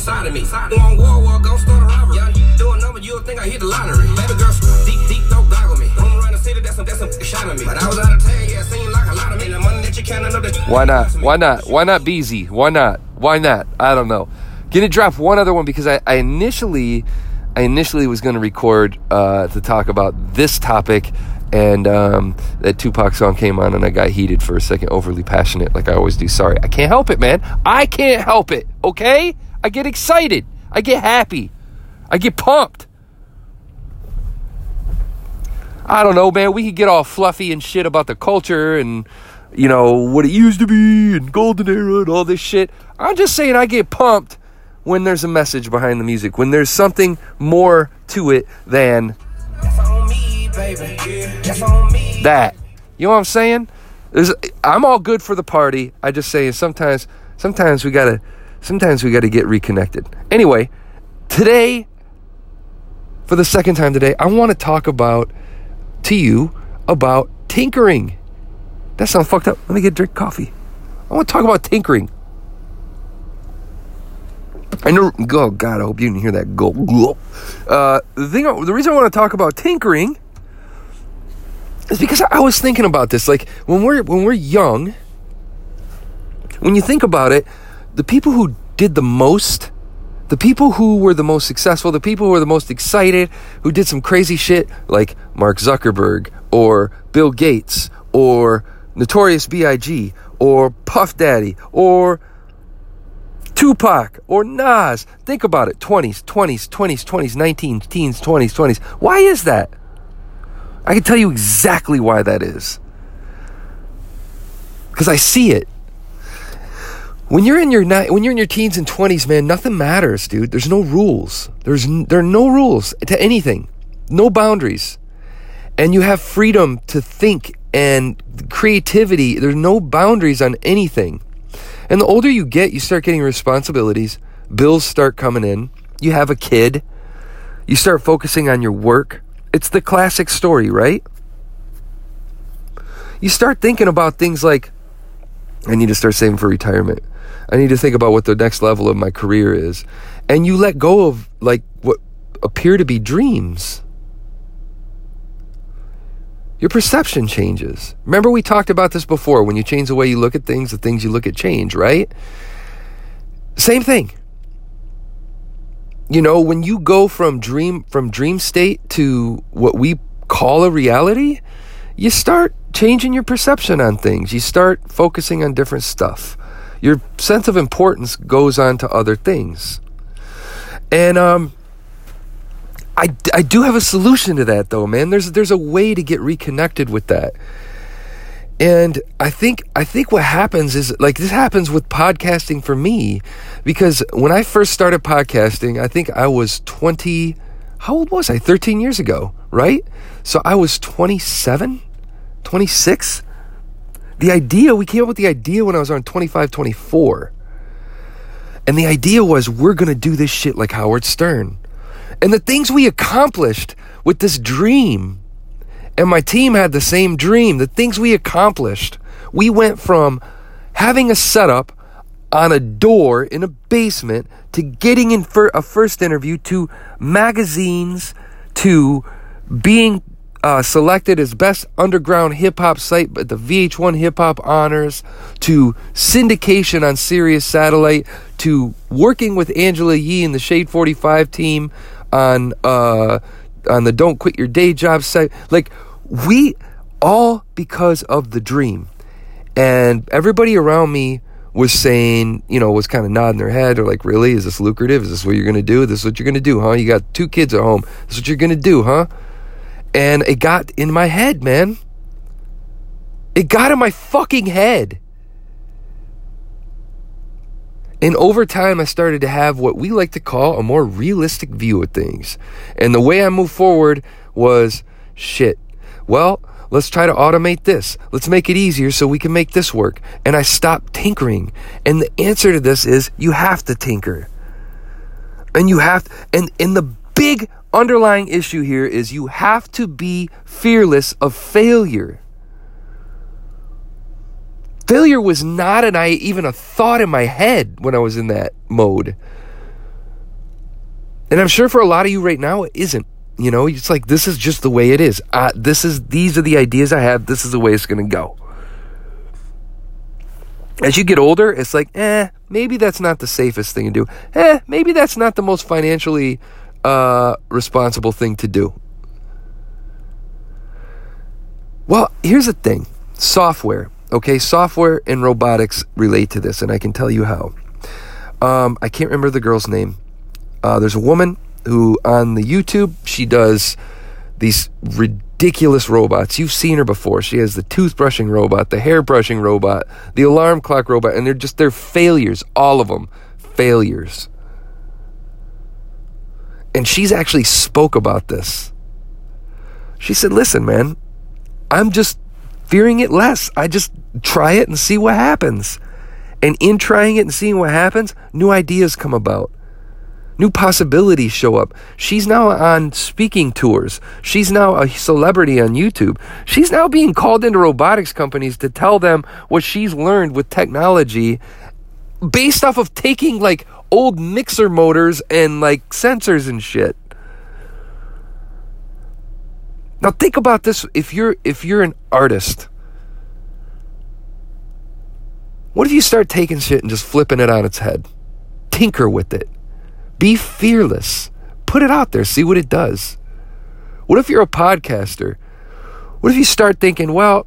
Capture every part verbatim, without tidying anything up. inside of me. Long wall walk, gon' start a robbery. Y'all do a number, you'll think I hit the lottery. Baby girl, deep, deep, don't goggle me. Roam around the city, that's some, that's some shot of me. But I was out of town, yeah, seemed like a lot of me. The money that you can't know that. Why not? Why not? Why not B Z? Why not? Why not? I don't know. Gonna drop one other one because I, I initially, I initially was gonna record uh, to talk about this topic. And um, that Tupac song came on and I got heated for a second, overly passionate like I always do. Sorry, I can't help it, man. I can't help it, okay? I get excited. I get happy. I get pumped. I don't know, man. We could get all fluffy and shit about the culture and, you know, what it used to be and golden era and all this shit. I'm just saying I get pumped when there's a message behind the music, when there's something more to it than... that. You know what I'm saying? There's, I'm all good for the party. I just say sometimes, sometimes we gotta, sometimes we gotta get reconnected. Anyway, today, for the second time today, I want to talk about to you about tinkering. That sounds fucked up. Let me get a drink of coffee. I want to talk about tinkering. I know. Oh God, I hope you didn't hear that. Go. Uh, the thing. The reason I want to talk about tinkering. It's because I was thinking about this. Like, when we're when we're young, when you think about it, the people who did the most, the people who were the most successful, the people who were the most excited, who did some crazy shit, like Mark Zuckerberg, or Bill Gates, or Notorious B I G, or Puff Daddy, or Tupac, or Nas. Think about it. twenties, twenties, twenties, twenties, nineteens, teens, twenties, twenties. Why is that? I can tell you exactly why that is. Because I see it. When you're in your when you're in your teens and twenties, man, nothing matters, dude. There's no rules. There's there are no rules to anything. No boundaries. And you have freedom to think and creativity. There's no boundaries on anything. And the older you get, you start getting responsibilities. Bills start coming in. You have a kid. You start focusing on your work. It's the classic story, right? You start thinking about things like, I need to start saving for retirement. I need to think about what the next level of my career is. And you let go of like what appear to be dreams. Your perception changes. Remember we talked about this before. When you change the way you look at things, the things you look at change, right? Same thing. You know, when you go from dream from dream state to what we call a reality, you start changing your perception on things. You start focusing on different stuff. Your sense of importance goes on to other things. And um, I, I do have a solution to that, though, man. There's there's a way to get reconnected with that. And I think I think what happens is, like, this happens with podcasting for me, because when I first started podcasting, I think I was twenty, how old was I? thirteen years ago, right? So I was twenty-seven, twenty-six. The idea, we came up with the idea when I was on twenty-five, twenty-four. And the idea was, we're going to do this shit like Howard Stern. And the things we accomplished with this dream. And my team had the same dream. The things we accomplished, we went from having a setup on a door in a basement to getting in for a first interview to magazines to being uh, selected as best underground hip-hop site at the V H one Hip Hop Honors to syndication on Sirius Satellite to working with Angela Yee and the Shade forty-five team on... Uh, on the Don't Quit Your Day Job site. Like, we all, because of the dream. And everybody around me was saying, you know, was kind of nodding their head or like, really, is this lucrative? Is this what you're going to do? This is what you're going to do, huh? You got two kids at home. This is what you're going to do, huh? And it got in my head, man. It got in my fucking head. And over time, I started to have what we like to call a more realistic view of things. And the way I moved forward was, shit, well, let's try to automate this. Let's make it easier so we can make this work. And I stopped tinkering. And the answer to this is, you have to tinker. And you have, and, and the big underlying issue here is you have to be fearless of failure. Failure was not an I even a thought in my head when I was in that mode. And I'm sure for a lot of you right now, it isn't. You know, it's like, this is just the way it is. Uh, this is, these are the ideas I have. This is the way it's going to go. As you get older, it's like, eh, maybe that's not the safest thing to do. Eh, maybe that's not the most financially uh, responsible thing to do. Well, here's the thing. Software. Okay, software and robotics relate to this, and I can tell you how. Um, I can't remember the girl's name. Uh, there's a woman who on the YouTube, she does these ridiculous robots. You've seen her before. She has the toothbrushing robot, the hair brushing robot, the alarm clock robot, and they're just, they're failures, all of them, failures. And she's actually spoke about this. She said, listen, man, I'm just fearing it less. I just try it and see what happens. And in trying it and seeing what happens, new ideas come about. New possibilities show up. She's now on speaking tours. She's now a celebrity on YouTube. She's now being called into robotics companies to tell them what she's learned with technology based off of taking like old mixer motors and like sensors and shit. Now think about this. If you're if you're an artist, what if you start taking shit and just flipping it on its head? Tinker with it. Be fearless. Put it out there. See what it does. What if you're a podcaster? What if you start thinking, well,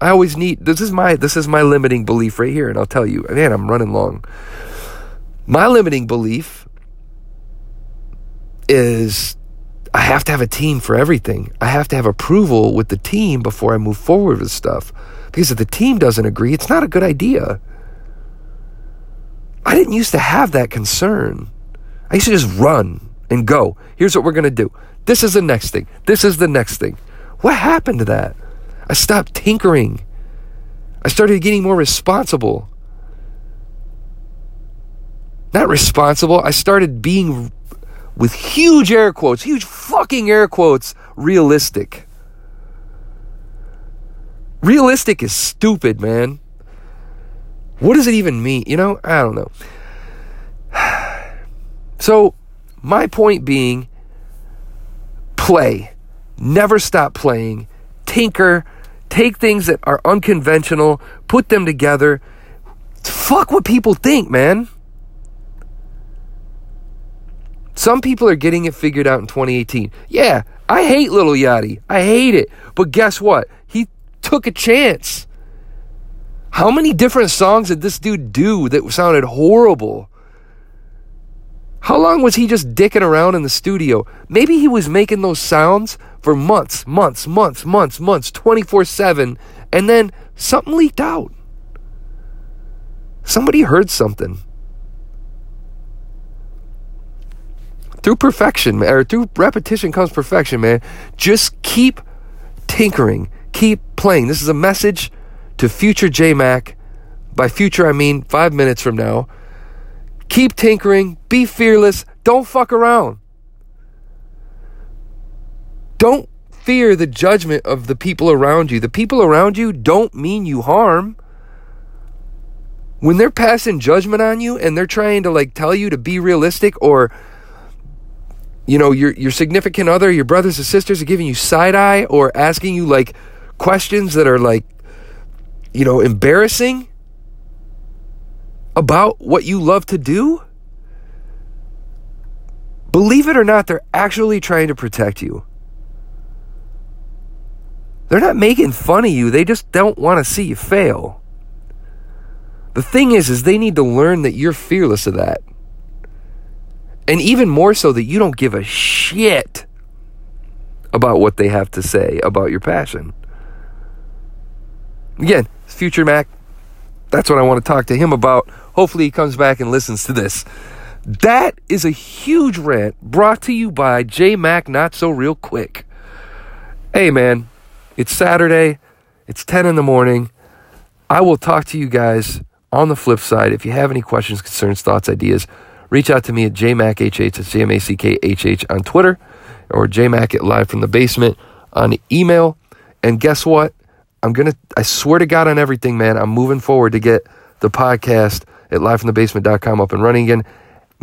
I always need, this is my, this is my limiting belief right here. And I'll tell you, man, I'm running long. My limiting belief is I have to have a team for everything. I have to have approval with the team before I move forward with stuff. Because if the team doesn't agree, it's not a good idea. I didn't used to have that concern. I used to just run and go. Here's what we're going to do. This is the next thing. This is the next thing. What happened to that? I stopped tinkering. I started getting more responsible. Not responsible. I started being, with huge air quotes, huge fucking air quotes, realistic. Realistic is stupid, man. What does it even mean? You know, I don't know. So, my point being, play. Never stop playing. Tinker. Take things that are unconventional, put them together. Fuck what people think, man. Some people are getting it figured out in twenty eighteen. Yeah, I hate Lil Yachty. I hate it. But guess what? He took a chance. How many different songs did this dude do that sounded horrible? How long was he just dicking around in the studio? Maybe he was making those sounds for months, months, months, months, months, twenty-four seven, and then something leaked out. Somebody heard something. Through perfection, or through repetition comes perfection, man. Just keep tinkering. Keep playing. This is a message to future J Mac. By future, I mean five minutes from now. Keep tinkering. Be fearless. Don't fuck around. Don't fear the judgment of the people around you. The people around you don't mean you harm. When they're passing judgment on you and they're trying to like tell you to be realistic, or, you know, your your significant other, your brothers and sisters are giving you side eye or asking you like questions that are like, you know, embarrassing about what you love to do, believe it or not, they're actually trying to protect you. They're not making fun of you. They just don't want to see you fail. The thing is, is they need to learn that you're fearless of that. And even more so that you don't give a shit about what they have to say about your passion. Again, future Mac, that's what I want to talk to him about. Hopefully he comes back and listens to this. That is a huge rant brought to you by J Mac Not So Real Quick. Hey, man, it's Saturday. It's ten in the morning. I will talk to you guys on the flip side. If you have any questions, concerns, thoughts, ideas, reach out to me at J Mac H H at C M A C K H H on Twitter, or J Mac at Live From The Basement on email. And guess what? I'm going to, I swear to God on everything, man, I'm moving forward to get the podcast at live from the basement dot com up and running again.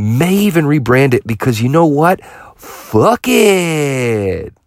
may even rebrand it because you know what? Fuck it.